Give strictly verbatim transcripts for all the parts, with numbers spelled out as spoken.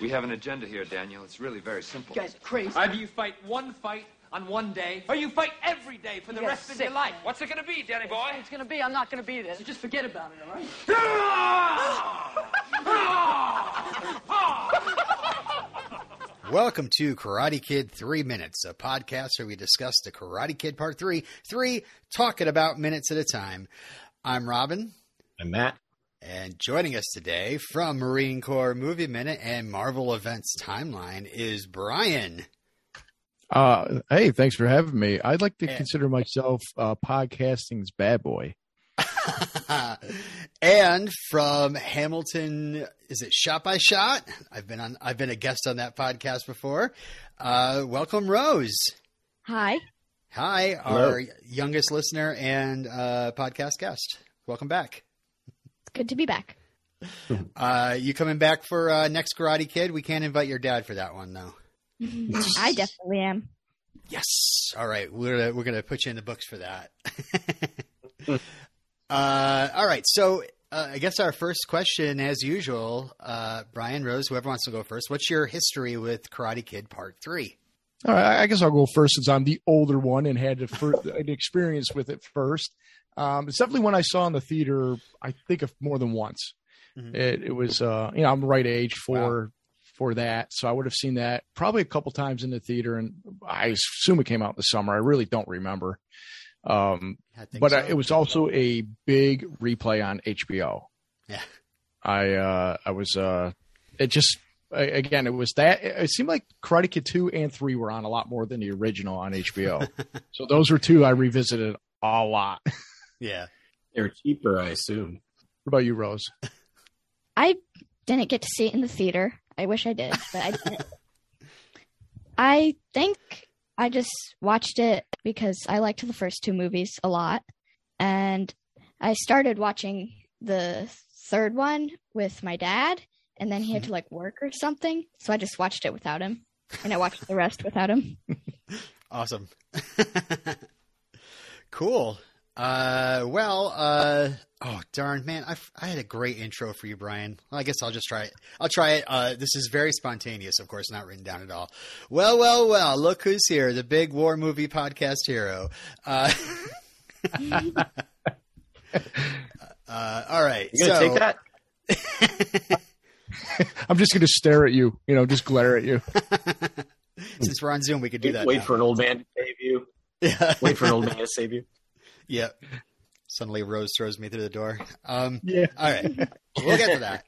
We have an agenda here, Daniel. It's really very simple. You guys are crazy. Either you fight one fight on one day, or you fight every day for you the rest sick. of your life. What's it going to be, Danny boy? It's going to be, I'm not going to be there. So just forget about it, all right? Welcome to Karate Kid Three Minutes, a podcast where we discuss the Karate Kid Part Three, three talking about minutes at a time. I'm Robin. I'm Matt. And joining us today from Marine Corps Movie Minute and Marvel Events Timeline is Brian. Uh, hey, thanks for having me. I'd like to and, consider myself uh, podcasting's bad boy. And from Hamilton, is it Shot by Shot? I've been on. I've been a guest on that podcast before. Uh, welcome, Rose. Hi. Hi, Hello. Our youngest listener and uh, podcast guest. Welcome back. Good to be back. Uh, you coming back for uh, next Karate Kid? We can't invite your dad for that one, though. I definitely am. Yes. All right. We're, we're going to put you in the books for that. uh, all right. So uh, I guess our first question, as usual, uh, Brian, Rose, whoever wants to go first, what's your history with Karate Kid Part Three? All right. I guess I'll go first since I'm the older one and had to first, an experience with it first. Um, it's definitely one I saw in the theater, I think, of more than once. Mm-hmm. It, it was, uh, you know, I'm the right age for wow. for that. So I would have seen that probably a couple times in the theater. And I assume it came out in the summer. I really don't remember. Um, I but so. I, it was also a big replay on H B O. Yeah. I uh, I was, uh, it just, I, again, it was that. It, it seemed like Karate Kid two and three were on a lot more than the original on H B O. So those were two I revisited a lot. Yeah. They're cheaper, I assume. What about you, Rose? I didn't get to see it in the theater. I wish I did, but I didn't. I think I just watched it because I liked the first two movies a lot. And I started watching the third one with my dad, and then he had to like work or something. So I just watched it without him. And I watched the rest without him. Awesome. Cool. Uh, well, uh, oh, darn, man, I, I had a great intro for you, Brian. Well, I guess I'll just try it. I'll try it. Uh, this is very spontaneous, of course, not written down at all. Well, well, well, look who's here. The big war movie podcast hero. Uh, uh all right. You gonna so, take that? I'm just going to stare at you, you know, just glare at you. Since we're on Zoom, we could do that. Wait now. for an old man to save you. Yeah. Wait for an old man to save you. Yeah. Suddenly Rose throws me through the door. Um, yeah. All right. We'll get to that.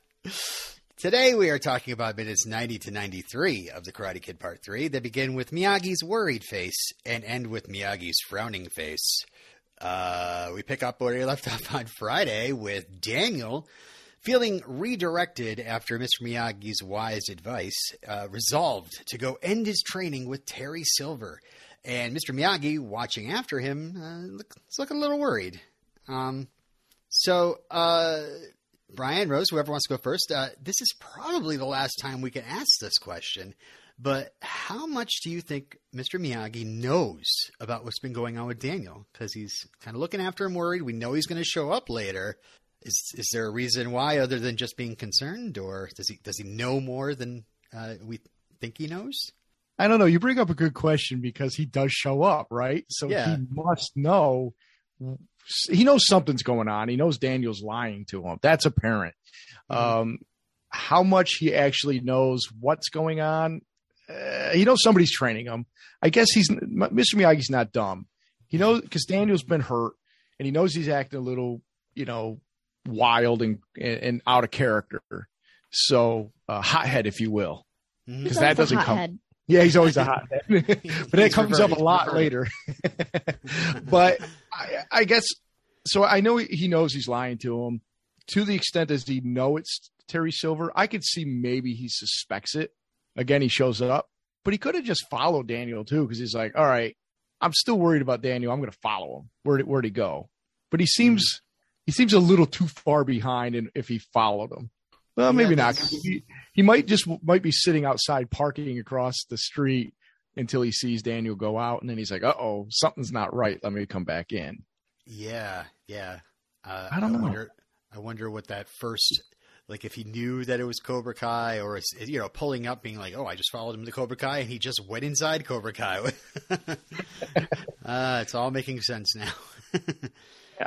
Today we are talking about minutes ninety to ninety-three of the Karate Kid Part Three. They begin with Miyagi's worried face and end with Miyagi's frowning face. Uh, we pick up where we left off on Friday with Daniel feeling redirected after Mister Miyagi's wise advice, uh, resolved to go end his training with Terry Silver. And Mister Miyagi, watching after him, uh, looks looking a little worried. Um, so, uh, Brian, Rose, whoever wants to go first, uh, this is probably the last time we can ask this question, but how much do you think Mister Miyagi knows about what's been going on with Daniel? Because he's kind of looking after him worried. We know he's going to show up later. Is is there a reason why other than just being concerned, or does he, does he know more than uh, we think he knows? I don't know. You bring up a good question because he does show up, right? So yeah. He must know. He knows something's going on. He knows Daniel's lying to him. That's apparent. Mm-hmm. Um, how much he actually knows what's going on. Uh, he knows somebody's training him. I guess he's Mister Miyagi's not dumb. He knows because Daniel's been hurt and he knows he's acting a little, you know, wild and, and out of character. So uh, hothead, if you will, because that doesn't come. Head. Yeah, he's always a hot head, but that comes reverted, up a lot reverted. later. But I, I guess, so I know he knows he's lying to him. To the extent as he know it's Terry Silver, I could see maybe he suspects it. Again, he shows up, but he could have just followed Daniel too, because he's like, all right, I'm still worried about Daniel. I'm going to follow him. Where'd, where'd he go? But he seems mm-hmm. he seems a little too far behind in, if he followed him. Well, maybe yeah, not. He, he might just might be sitting outside parking across the street until he sees Daniel go out. And then he's like, uh-oh, something's not right. Let me come back in. Yeah. Yeah. Uh, I don't I know. Wonder, I wonder what that first like if he knew that it was Cobra Kai, or, you know, pulling up being like, oh, I just followed him to Cobra Kai and he just went inside Cobra Kai. uh, it's all making sense now.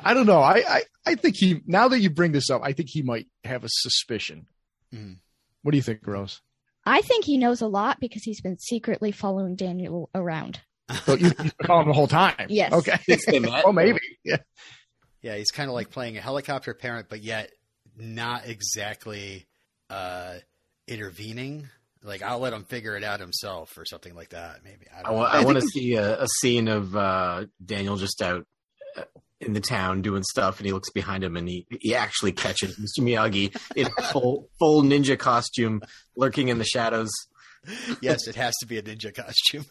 I don't know. I, I, I think he, now that you bring this up, I think he might have a suspicion. Mm. What do you think, Rose? I think he knows a lot because he's been secretly following Daniel around. So you call him the whole time. Yes. Okay. Oh, maybe. Yeah. Yeah. He's kind of like playing a helicopter parent, but yet not exactly uh, intervening. Like, I'll let him figure it out himself or something like that. Maybe. I, don't I, know. I, I want to see a, a scene of uh, Daniel just out in the town doing stuff, and he looks behind him and he, he actually catches Mister Miyagi in full, full ninja costume lurking in the shadows. Yes, it has to be a ninja costume.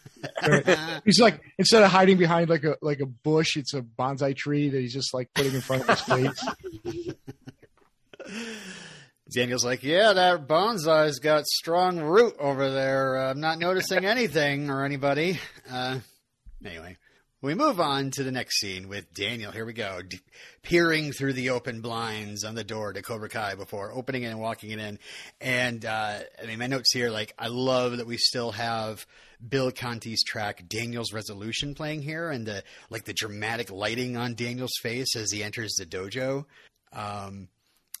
He's like, instead of hiding behind like a like a bush, it's a bonsai tree that he's just like putting in front of his face. Daniel's like, yeah, that bonsai's got strong root over there. Uh, I'm not noticing anything or anybody. Uh, anyway, we move on to the next scene with Daniel. Here we go. D- peering through the open blinds on the door to Cobra Kai before opening it and walking it in. And, uh, I mean, my notes here, like, I love that we still have Bill Conti's track, Daniel's Resolution, playing here. And the, like, the dramatic lighting on Daniel's face as he enters the dojo. Um,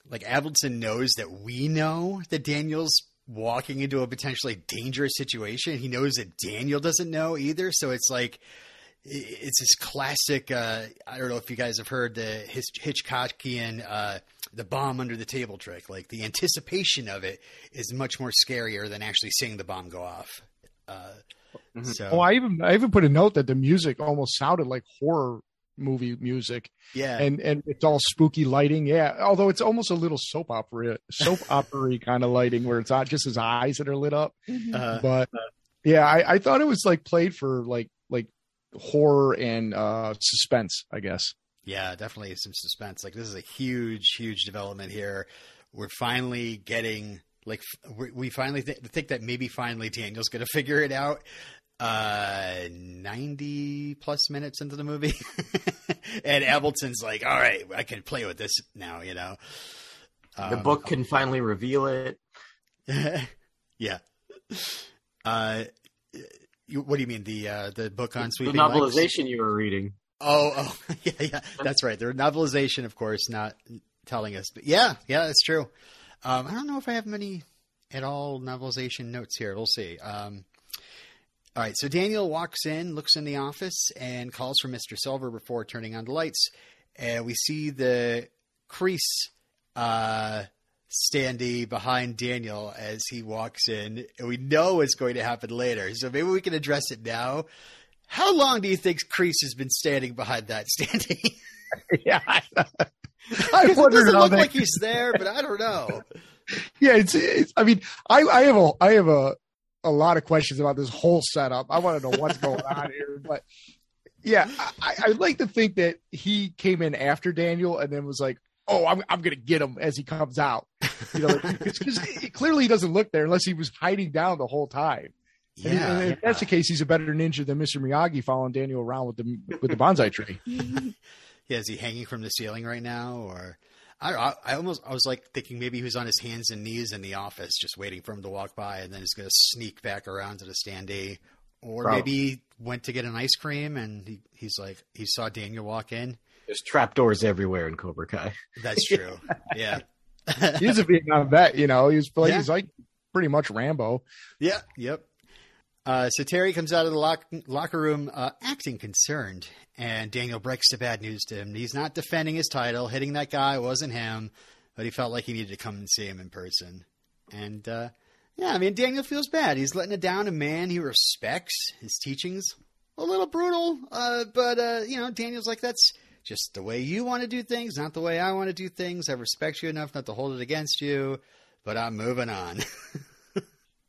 like, Avildsen knows that we know that Daniel's walking into a potentially dangerous situation. He knows that Daniel doesn't know either. So it's like, it's this classic, uh, I don't know if you guys have heard the Hitchcockian, uh, the bomb under the table trick. Like, the anticipation of it is much more scarier than actually seeing the bomb go off. Uh, so. Oh, I even, I even put a note that the music almost sounded like horror movie music. Yeah. And, and it's all spooky lighting. Yeah. Although it's almost a little soap opera, soap opera kind of lighting where it's not just his eyes that are lit up. Uh, but yeah, I, I thought it was like played for like, like, horror and uh suspense, I guess. Yeah, definitely some suspense. Like, this is a huge huge development here. We're finally getting like f- we finally th- think that maybe finally Daniel's gonna figure it out uh ninety plus minutes into the movie. And Avildsen's like, all right, I can play with this now, you know. Um, the book can finally reveal it. Yeah. uh What do you mean? The uh, the book on sweeping the novelization legs? You were reading. Oh, oh, yeah, yeah, that's right. The novelization, of course, not telling us. But yeah, yeah, that's true. Um, I don't know if I have many at all novelization notes here. We'll see. Um, all right, so Daniel walks in, looks in the office, and calls for Mister Silver before turning on the lights. And we see the crease uh, standee behind Daniel as he walks in, and we know it's going to happen later. So maybe we can address it now. How long do you think Kreese has been standing behind that standee? Yeah. I, I wonder. It doesn't look that. Like he's there, but I don't know. Yeah. It's, it's I mean, I, I have a, I have a, a lot of questions about this whole setup. I want to know what's going on here, but yeah, I, I'd like to think that he came in after Daniel and then was like, oh, I'm I'm gonna get him as he comes out. You know, like, it's just, it, clearly he doesn't look there unless he was hiding down the whole time. Yeah, and, and yeah. If that's the case, he's a better ninja than Mister Miyagi following Daniel around with the with the bonsai tree. Yeah, is he hanging from the ceiling right now, or I, I I almost I was like thinking maybe he was on his hands and knees in the office, just waiting for him to walk by, and then he's gonna sneak back around to the standee, or Probably. Maybe he went to get an ice cream and he, he's like he saw Daniel walk in. There's trapdoors everywhere in Cobra Kai. That's true. Yeah. He was a Vietnam vet, you know. He was, like, yeah. He was like pretty much Rambo. Yeah. Yep. Uh, so Terry comes out of the lock, locker room uh, acting concerned, and Daniel breaks the bad news to him. He's not defending his title. Hitting that guy wasn't him, but he felt like he needed to come and see him in person. And, uh, yeah, I mean, Daniel feels bad. He's letting it down a man he respects, his teachings. A little brutal, uh, but, uh, you know, Daniel's like, that's just the way you want to do things, not the way I want to do things. I respect you enough not to hold it against you, but I'm moving on.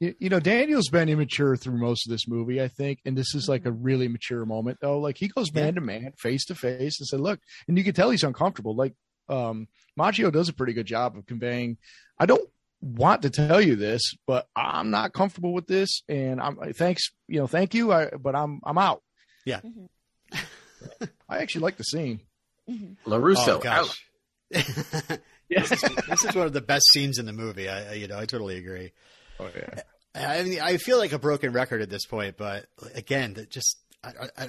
you, you know, Daniel's been immature through most of this movie, I think. And this is like a really mature moment, though. Like, he goes man to man, face to face, and said, look, and you can tell he's uncomfortable. Like, um, Machio does a pretty good job of conveying, I don't want to tell you this, but I'm not comfortable with this. And I'm thanks, you know, thank you. I, but I'm, I'm out. Yeah. Mm-hmm. I actually like the scene. LaRusso. Oh, out. This is, this is one of the best scenes in the movie. I, you know, I totally agree. Oh yeah. I mean, I feel like a broken record at this point, but again, that just I, I, I,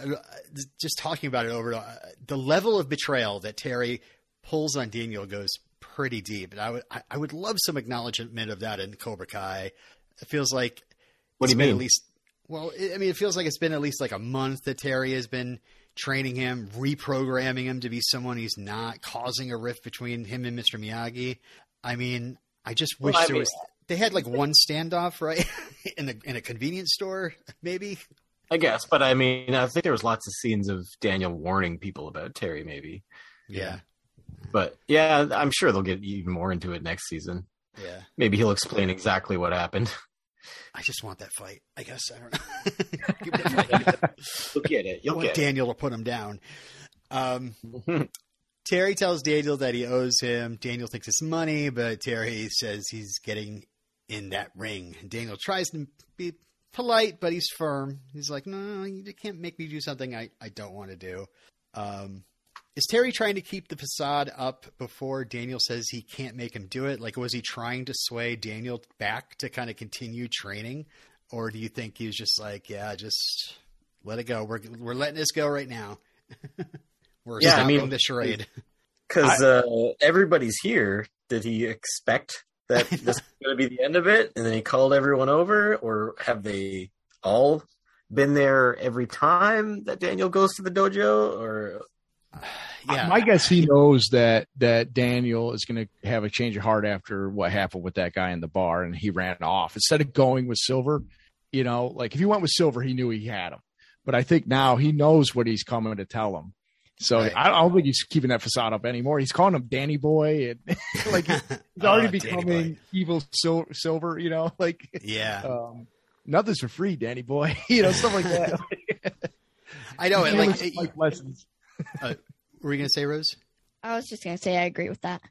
just talking about it over the level of betrayal that Terry pulls on Daniel goes pretty deep, and I would I would love some acknowledgement of that in Cobra Kai. It feels like what do you mean? At least, well, it, I mean, it feels like it's been at least like a month that Terry has been training him, reprogramming him to be someone he's not, causing a rift between him and Mister Miyagi. I mean, I just wish well, I there mean, was. They had like one standoff, right? in the in a convenience store, maybe. I guess, but I mean, I think there was lots of scenes of Daniel warning people about Terry, maybe. Yeah. But yeah, I'm sure they'll get even more into it next season. Yeah. Maybe he'll explain exactly what happened. I just want that fight. I guess I don't know. Give me that fight. You'll get it. You'll I want get Daniel it. to put him down. Um, Terry tells Daniel that he owes him. Daniel thinks it's money, but Terry says he's getting in that ring. Daniel tries to be polite, but he's firm. He's like, no, no, no you can't make me do something I, I don't want to do. Um, is Terry trying to keep the facade up before Daniel says he can't make him do it? Like, was he trying to sway Daniel back to kind of continue training? Or do you think he's just like, yeah, just let it go. We're, we're letting this go right now. We're yeah, stopping I mean, the charade. Cause uh, everybody's here. Did he expect that this is going to be the end of it? And then he called everyone over, or have they all been there every time that Daniel goes to the dojo? Or yeah, my guess he knows that, that Daniel is going to have a change of heart after what happened with that guy in the bar. And he ran off instead of going with Silver, you know, like if he went with Silver, he knew he had him, but I think now he knows what he's coming to tell him. So right. I don't think he's keeping that facade up anymore. He's calling him Danny Boy, and like he's already oh, becoming evil sil- Silver. You know, like yeah, um, nothing's for free, Danny Boy. You know, stuff like that. I know, and like, it, like lessons. Uh, were you gonna say, Rose? I was just gonna say I agree with that.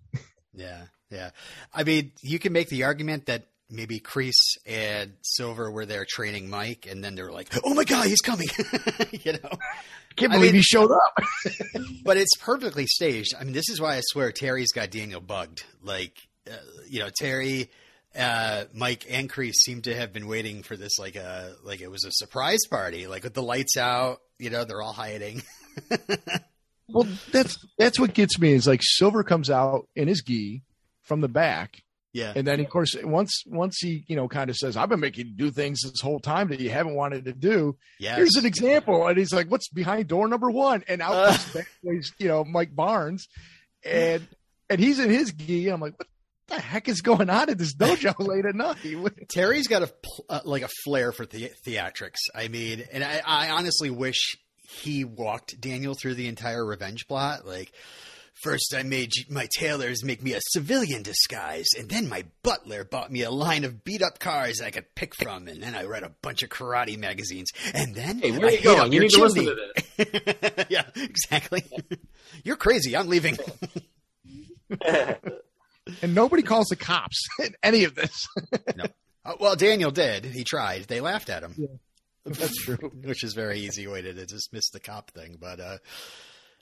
Yeah, yeah. I mean, you can make the argument that maybe Kreese and Silver were there training Mike, and then they were like, oh my God, he's coming. You know, I can't believe I mean, he showed up. But it's perfectly staged. I mean, this is why I swear Terry's got Daniel bugged. Like, uh, you know, Terry, uh, Mike and Kreese seem to have been waiting for this. Like a, like it was a surprise party, like with the lights out, you know, they're all hiding. Well, that's, that's what gets me is like Silver comes out in his gi from the back. Yeah. And then, of course, once once he, you know, kind of says, I've been making you do things this whole time that you haven't wanted to do. Yes. Here's an example. And he's like, what's behind door number one? And out uh. comes, you know, Mike Barnes. And and he's in his gi. I'm like, what the heck is going on at this dojo late at night? Terry's got a uh, like a flair for the- theatrics. I mean, and I, I honestly wish he walked Daniel through the entire revenge plot. Like, first, I made my tailors make me a civilian disguise, and then my butler bought me a line of beat-up cars I could pick from, and then I read a bunch of karate magazines, and then hey, where I hit up your chimney. Yeah, exactly. You're crazy. I'm leaving. And nobody calls the cops in any of this. No. Uh, well, Daniel did. He tried. They laughed at him. Yeah, that's true. Which is a very easy way to, to dismiss the cop thing, but uh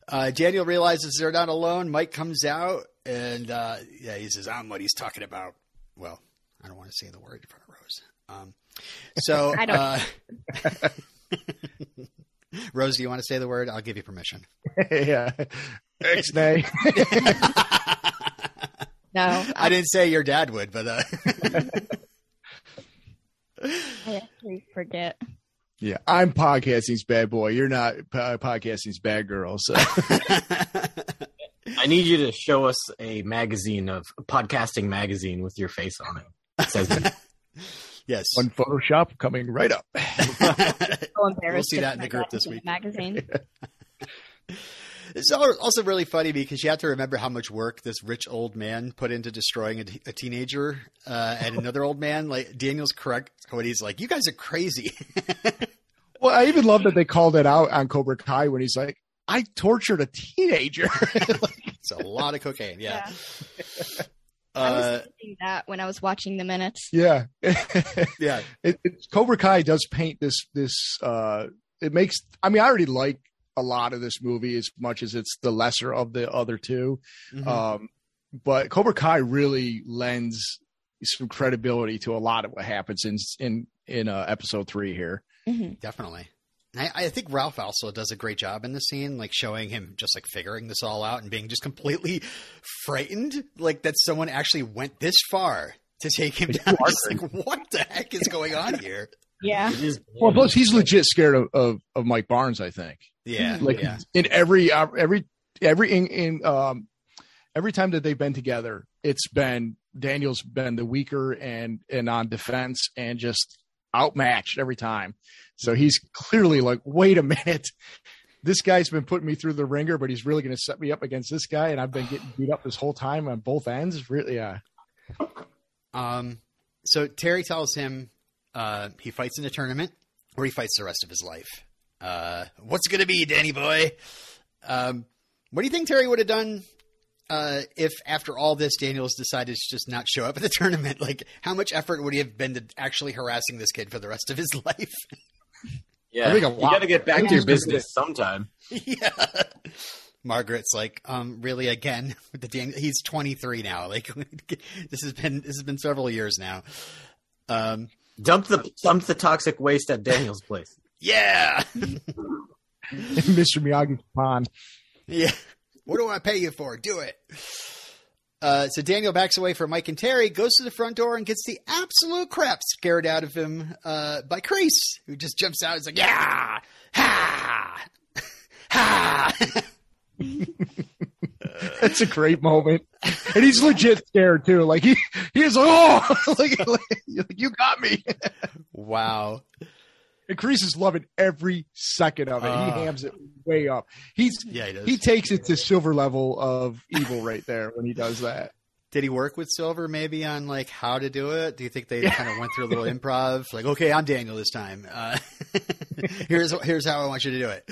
Uh, Daniel realizes they're not alone. Mike comes out and uh, yeah, he says, I'm what he's talking about. Well, I don't want to say the word in front of Rose. Um, so I don't. Uh, Rose, do you want to say the word? I'll give you permission. Yeah. Thanks, Nay. No. I didn't say your dad would, but. Uh... I actually forget. Yeah, I'm podcasting's bad boy. You're not po- podcasting's bad girl. So I need you to show us a magazine of a podcasting magazine with your face on it. It says yes. One Photoshop coming right up. So we'll see that in the group this week. Magazine. It's also really funny because you have to remember how much work this rich old man put into destroying a, a teenager uh, and another old man. Like Daniel's correct when he's like, you guys are crazy. Well, I even love that they called it out on Cobra Kai when he's like, I tortured a teenager. Like, it's a lot of cocaine. Yeah. Yeah. I was uh, thinking that when I was watching the minutes. Yeah. Yeah. It, it, Cobra Kai does paint this, this uh, it makes, I mean, I already like a lot of this movie as much as it's the lesser of the other two. Mm-hmm. Um, But Cobra Kai really lends some credibility to a lot of what happens in in in uh, episode three here. Mm-hmm. Definitely. I, I think Ralph also does a great job in the scene, like showing him just like figuring this all out and being just completely frightened, like that someone actually went this far to take him down. It's like, what the heck is going on here? Yeah. Well, plus he's legit scared of, of, of Mike Barnes, I think. Yeah. Like yeah. in every every every in, in um every time that they've been together, it's been Daniel's been the weaker and and on defense and just outmatched every time. So he's clearly like, wait a minute, this guy's been putting me through the ringer, but he's really going to set me up against this guy, and I've been getting beat up this whole time on both ends. Really, yeah. Uh... Um. So Terry tells him uh, he fights in a tournament, or he fights the rest of his life. Uh, what's it gonna be, Danny boy? Um, what do you think Terry would have done uh, if, after all this, Daniels decided to just not show up at the tournament? Like, how much effort would he have been to actually harassing this kid for the rest of his life? Yeah, you gotta get back yeah. to your business sometime. Yeah. Margaret's like, um, really again, with the Dan- he's twenty-three now. Like this has been, this has been several years now. Um, dump the, dump the toxic waste at Daniel's place. Yeah. Mister Miyagi's pond. Yeah. What do I pay you for? Do it. Uh, so Daniel backs away from Mike and Terry, goes to the front door and gets the absolute crap scared out of him, uh, by Kreese, who just jumps out. He's like, yeah, ha, ha. That's a great moment, and he's legit scared too. Like he, he's like, oh, like, like you got me. Wow. And Kreese is loving every second of it. Uh, he hams it way up. He's yeah, he, does. he takes it to silver level of evil right there when he does that. Did he work with Silver maybe on like how to do it? Do you think they yeah. kind of went through a little improv? Like, okay, I'm Daniel this time. Uh, here's here's how I want you to do it.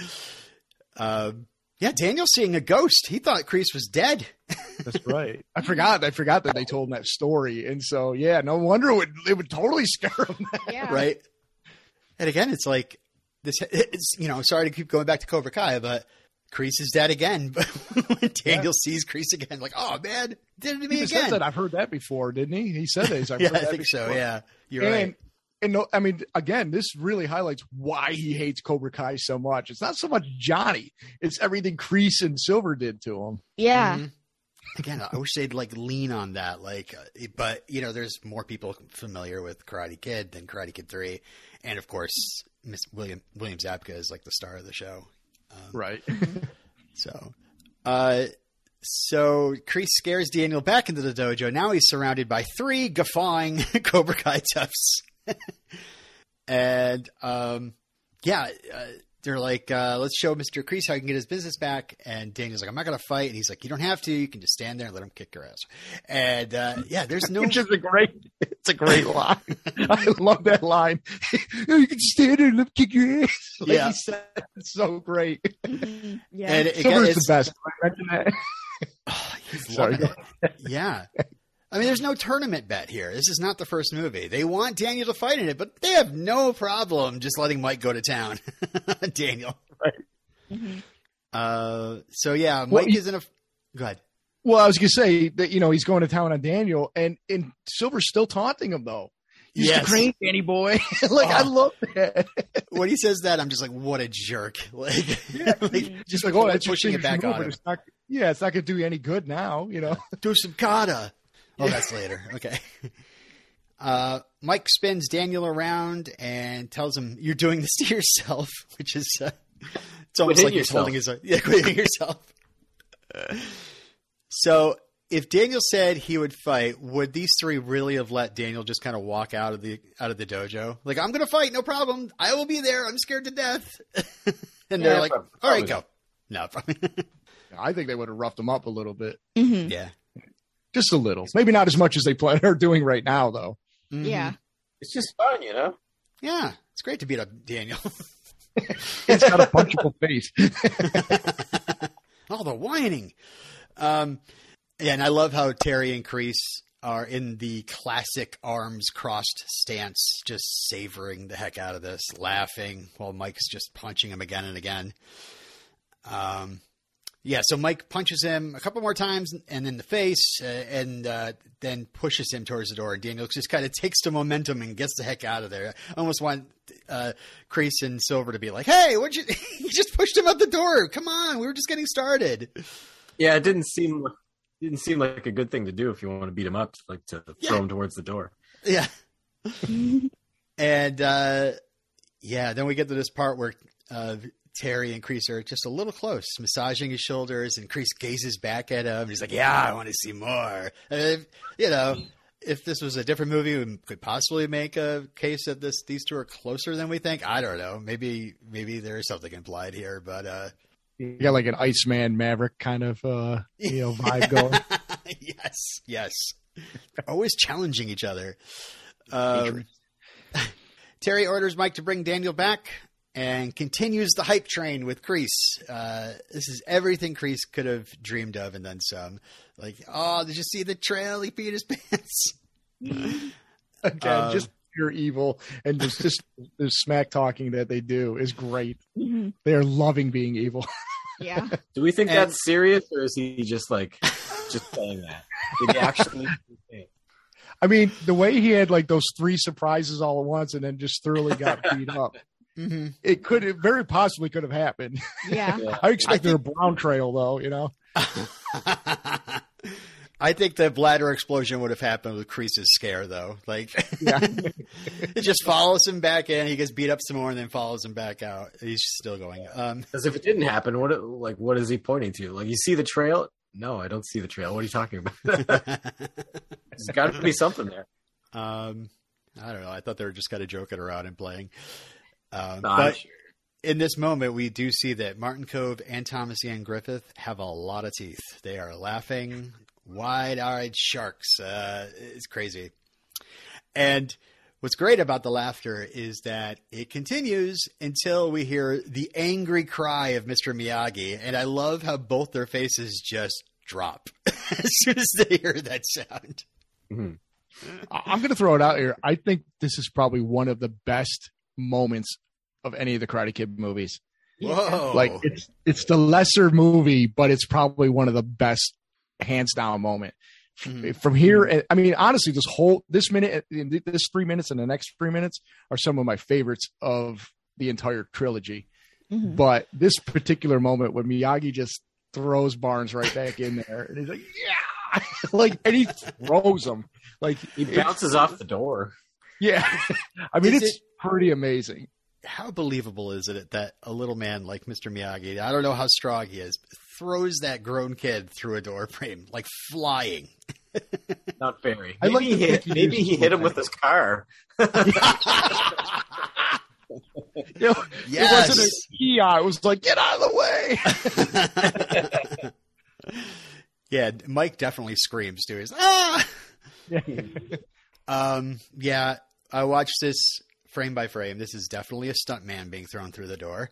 Uh, Yeah, Daniel's seeing a ghost. He thought Kreese was dead. That's right. I forgot. I forgot that they told him that story. And so, yeah, no wonder it would, it would totally scare him. Yeah. Right? And again, it's like this. It's, you know, sorry to keep going back to Cobra Kai, but Kreese is dead again. But when Daniel yeah. sees Kreese again, like, oh, man, did it to me he again. Said that. I've heard that before, didn't he? He said it. I've yeah, heard I that think before. so. Yeah, you're and, right. And no, I mean, again, this really highlights why he hates Cobra Kai so much. It's not so much Johnny; it's everything Kreese and Silver did to him. Yeah. Mm-hmm. Again, I wish they'd like lean on that, like, but you know, there's more people familiar with Karate Kid than Karate Kid Three, and of course, Miss William William Zabka is like the star of the show, um, right? so, uh, so Kreese scares Daniel back into the dojo. Now he's surrounded by three guffawing Cobra Kai toughs. and um yeah uh, they're like uh let's show Mister Kreese how he can get his business back, and Daniel's like, I'm not gonna fight, and he's like, you don't have to, you can just stand there and let him kick your ass. And uh yeah there's no which is a great it's a great line. I love that line. You can stand there and let him kick your ass. Like yeah said, it's so great. Yeah, and it, again, it's the best. oh, he's Sorry. It. yeah I mean, there's no tournament bet here. This is not the first movie. They want Daniel to fight in it, but they have no problem just letting Mike go to town. Daniel. Right. Mm-hmm. Uh, so, yeah, Mike well, he, isn't a – go ahead. Well, I was going to say that, you know, he's going to town on Daniel, and, and Silver's still taunting him, though. He's yes. great, Danny boy. like, oh. I love that. When he says that, I'm just like, what a jerk. Like, yeah. like just like, oh, that's pushing it back on him. It's not, yeah, it's not going to do you any good now, you know. Do some kata. Oh, that's later. Okay. Uh, Mike spins Daniel around and tells him, you're doing this to yourself, which is, uh, it's almost like yourself. He's holding his, yeah, quit hitting yourself. So if Daniel said he would fight, would these three really have let Daniel just kind of walk out of the, out of the dojo? Like, I'm going to fight. No problem. I will be there. I'm scared to death. and yeah, they're like, probably. all right, go. No, probably. I think they would have roughed him up a little bit. Mm-hmm. Yeah. Just a little. Maybe not as much as they play, are doing right now, though. Mm-hmm. Yeah. It's just fun, you know? Yeah. It's great to beat up Daniel. He's got a punchable face. All the whining. Um, yeah, and I love how Terry and Kreese are in the classic arms crossed stance, just savoring the heck out of this, laughing while Mike's just punching him again and again. Um, Yeah, so Mike punches him a couple more times and in the face uh, and uh, then pushes him towards the door. And Daniel just kind of takes the momentum and gets the heck out of there. I almost want uh, Kreese and Silver to be like, hey, what'd you you just pushed him out the door. Come on, we were just getting started. Yeah, it didn't seem didn't seem like a good thing to do if you want to beat him up, like to yeah. throw him towards the door. Yeah. and, uh, yeah, then we get to this part where uh, – Terry and Kreese are just a little close, massaging his shoulders, and Kreese gazes back at him. He's like, yeah, I want to see more. If, you know, if this was a different movie, we could possibly make a case that this these two are closer than we think. I don't know. Maybe maybe there's something implied here, but... Uh, you got like an Iceman Maverick kind of uh, you know vibe going. yes, yes. Always challenging each other. Um, Terry orders Mike to bring Daniel back. And continues the hype train with Kreese. Uh, this is everything Kreese could have dreamed of and then some. Like, oh, did you see the trail? He peed his pants. Again, um, just pure evil. And just, just the smack talking that they do is great. Mm-hmm. They are loving being evil. Yeah. Do we think and, that's serious? Or is he just like, just saying that? Did he actually I mean, the way he had like those three surprises all at once and then just thoroughly got beat up. Mm-hmm. It could, it very possibly could have happened. Yeah, yeah. I expected a brown trail, though. You know, I think the bladder explosion would have happened with Kreese's scare, though. Like, yeah. It just follows him back in. He gets beat up some more, and then follows him back out. He's still going. Um, because if it didn't happen, what like what is he pointing to? Like, you see the trail? No, I don't see the trail. What are you talking about? There's got to be something there. Um, I don't know. I thought they were just kind of joking around and playing. Um, but sure. In this moment, we do see that Martin Cove and Thomas Ian Griffith have a lot of teeth. They are laughing, wide-eyed sharks. Uh, it's crazy. And what's great about the laughter is that it continues until we hear the angry cry of Mister Miyagi. And I love how both their faces just drop as soon as they hear that sound. Mm-hmm. I'm going to throw it out here. I think this is probably one of the best moments of any of the Karate Kid movies. Whoa. Like it's it's the lesser movie, but it's probably one of the best hands down moment mm-hmm. from here. I mean, honestly, this whole this minute, this three minutes and the next three minutes are some of my favorites of the entire trilogy. Mm-hmm. But this particular moment when Miyagi just throws Barnes right back in there and he's like, yeah, like, and he throws him like he bounces off the door. Yeah. I mean, is it's, it- pretty amazing. How believable is it that a little man like Mister Miyagi, I don't know how strong he is, throws that grown kid through a door frame, like flying. Not very. Maybe, like he, hit, maybe he hit him with his car. You know, yes. It wasn't a Kia. It was like, get out of the way. Yeah, Mike definitely screams to his, ah! um, yeah, I watched this frame by frame. This is definitely a stuntman being thrown through the door.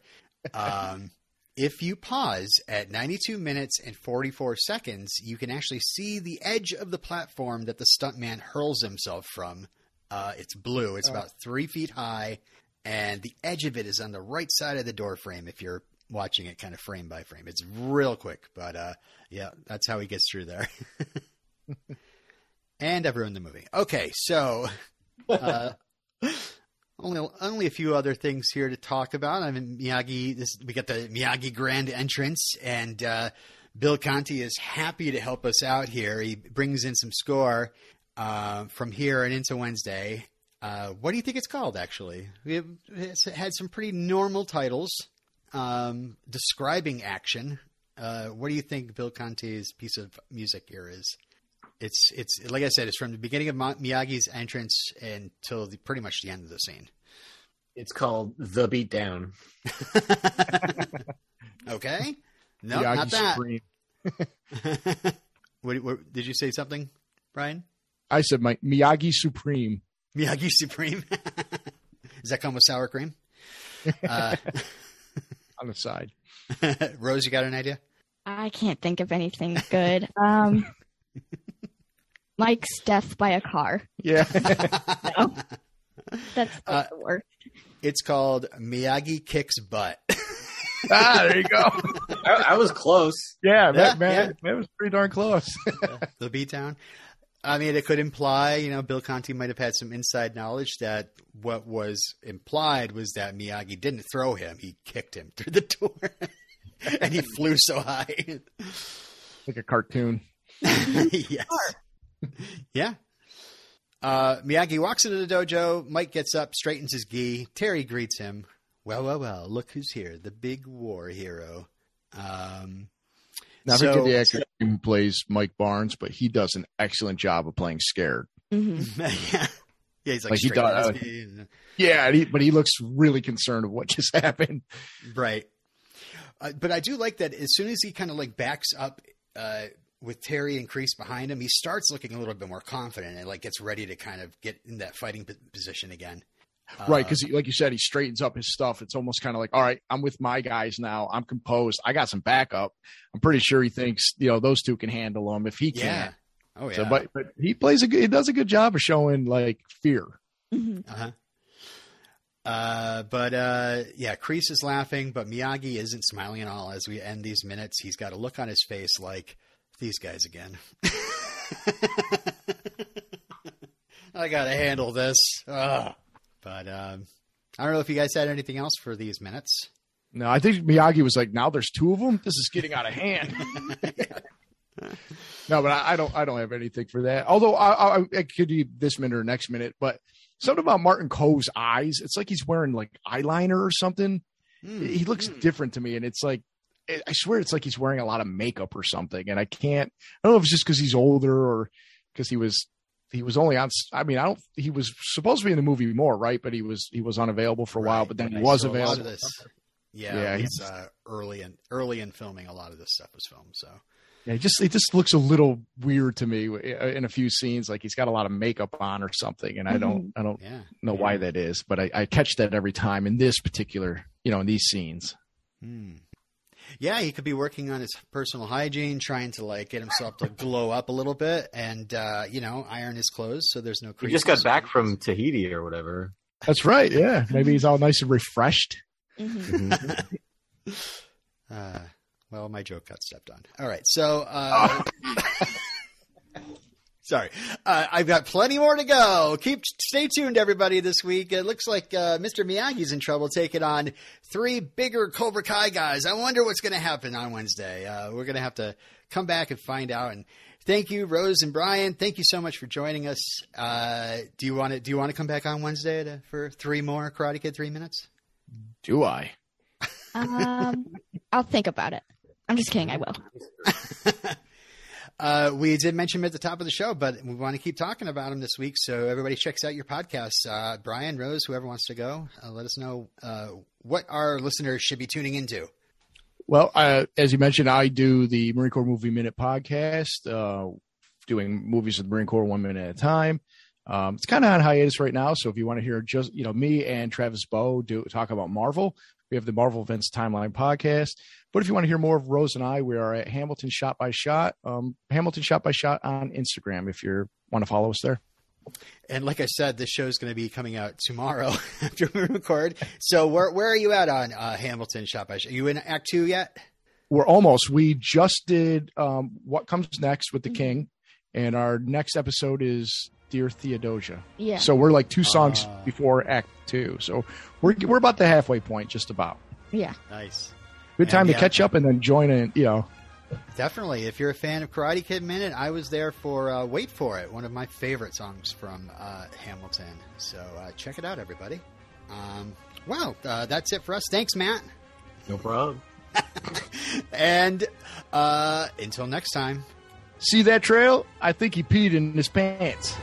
Um, if you pause at ninety-two minutes and forty-four seconds, you can actually see the edge of the platform that the stuntman hurls himself from. Uh, it's blue. It's oh. about three feet high, and the edge of it is on the right side of the door frame if you're watching it kind of frame by frame. It's real quick, but uh, yeah, that's how he gets through there. And I've ruined the movie. Okay, so... Uh, Only, only a few other things here to talk about. I mean, Miyagi, this, we got the Miyagi grand entrance, and uh, Bill Conti is happy to help us out here. He brings in some score uh, from here and into Wednesday. Uh, what do you think it's called, actually? We've had some pretty normal titles um, describing action. Uh, what do you think Bill Conti's piece of music here is? It's it's like I said, it's from the beginning of Miyagi's entrance until the, pretty much the end of the scene. It's called The Beatdown. Okay. No, Miyagi not that. Supreme. what, what, did you say something, Brian? I said my Miyagi Supreme. Miyagi Supreme. Does that come with sour cream? Uh, on the side. Rose, you got an idea? I can't think of anything good. Um Mike's death by a car. Yeah. No. That's uh, the worst. It's called Miyagi Kicks Butt. Ah, there you go. I, I was close. Yeah, that yeah, man, yeah. that was pretty darn close. Yeah, the beatdown. I mean, it could imply, you know, Bill Conti might have had some inside knowledge that what was implied was that Miyagi didn't throw him; he kicked him through the door, and he flew so high, like a cartoon. Yes. Yeah. Uh, Miyagi walks into the dojo. Mike gets up, straightens his gi. Terry greets him. Well, well, well, look who's here. The big war hero. Um, Not so, the actor who plays Mike Barnes, but he does an excellent job of playing scared. Mm-hmm. Yeah. Yeah, he's like, like he does, uh, yeah, he, but he looks really concerned of what just happened. Right. Uh, but I do like that as soon as he kind of like backs up uh, with Terry and Kreese behind him, he starts looking a little bit more confident and like gets ready to kind of get in that fighting p- position again. Right, because like you said, he straightens up his stuff. It's almost kind of like, all right, I'm with my guys now. I'm composed. I got some backup. I'm pretty sure he thinks, you know, those two can handle him if he can. Yeah. Oh, yeah. So, but, but he plays a good, he does a good job of showing, like, fear. Mm-hmm. Uh-huh. Uh, but, uh, yeah, Kreese is laughing, but Miyagi isn't smiling at all. As we end these minutes, he's got a look on his face like, these guys again. I got to handle this. Ugh. But um, I don't know if you guys had anything else for these minutes. No, I think Miyagi was like, now there's two of them. This is getting out of hand. No, but I, I don't I don't have anything for that. Although I, I, I could do this minute or next minute. But something about Martin Koh's eyes. It's like he's wearing like eyeliner or something. Mm. He looks mm. different to me. And it's like, I swear it's like he's wearing a lot of makeup or something. And I can't, I don't know if it's just because he's older or because he was. He was only on, I mean, I don't, he was supposed to be in the movie more, right? But he was, he was unavailable for a while, right. but then he I was available. This, yeah. yeah he's uh, early in, early in filming. A lot of this stuff was filmed. So yeah, it just, it just looks a little weird to me in a few scenes. Like he's got a lot of makeup on or something. And I don't, I don't yeah. know yeah. why that is, but I, I catch that every time in this particular, you know, in these scenes. Hmm. Yeah, he could be working on his personal hygiene, trying to like get himself to glow up a little bit, and uh, you know, iron his clothes so there's no crease. He just got back from Tahiti or whatever. That's right. Yeah, maybe he's all nice and refreshed. Mm-hmm. uh, well, my joke got stepped on. All right, so uh, sorry, uh, I've got plenty more to go. Keep stay tuned, everybody. This week it looks like uh, Mister Miyagi's in trouble taking on three bigger Cobra Kai guys. I wonder what's going to happen on Wednesday. Uh, we're going to have to come back and find out. And thank you, Rose and Brian. Thank you so much for joining us. Uh, do you want to do you want to come back on Wednesday to, for three more Karate Kid three minutes? Do I? um, I'll think about it. I'm just kidding. I will. Uh, we did mention him at the top of the show, but we want to keep talking about him this week. So everybody checks out your podcasts. Uh, Brian, Rose, whoever wants to go, uh, let us know uh, what our listeners should be tuning into. Well, uh, as you mentioned, I do the Marine Corps Movie Minute podcast, uh, doing movies with the Marine Corps one minute at a time. Um, it's kind of on hiatus right now. So if you want to hear just, you know, me and Travis Bowe do talk about Marvel, we have the Marvel Events Timeline podcast. But if you want to hear more of Rose and I, we are at Hamilton Shot by Shot, um, Hamilton Shot by Shot on Instagram if you want to follow us there. And like I said, this show is going to be coming out tomorrow after we record. So where where are you at on uh, Hamilton Shot by Shot? Are you in Act Two yet? We're almost. We just did um, What Comes Next with the King, and our next episode is Dear Theodosia. Yeah. So we're like two songs uh, before Act Two. So we're we're about the halfway point, just about. Yeah. Nice. Good time and, to yeah, catch up and then join in, you know. Definitely. If you're a fan of Karate Kid Minute, I was there for uh, Wait For It, one of my favorite songs from uh, Hamilton. So uh, check it out, everybody. Um, wow, uh, that's it for us. Thanks, Matt. No problem. And uh, until next time. See that trail? I think he peed in his pants.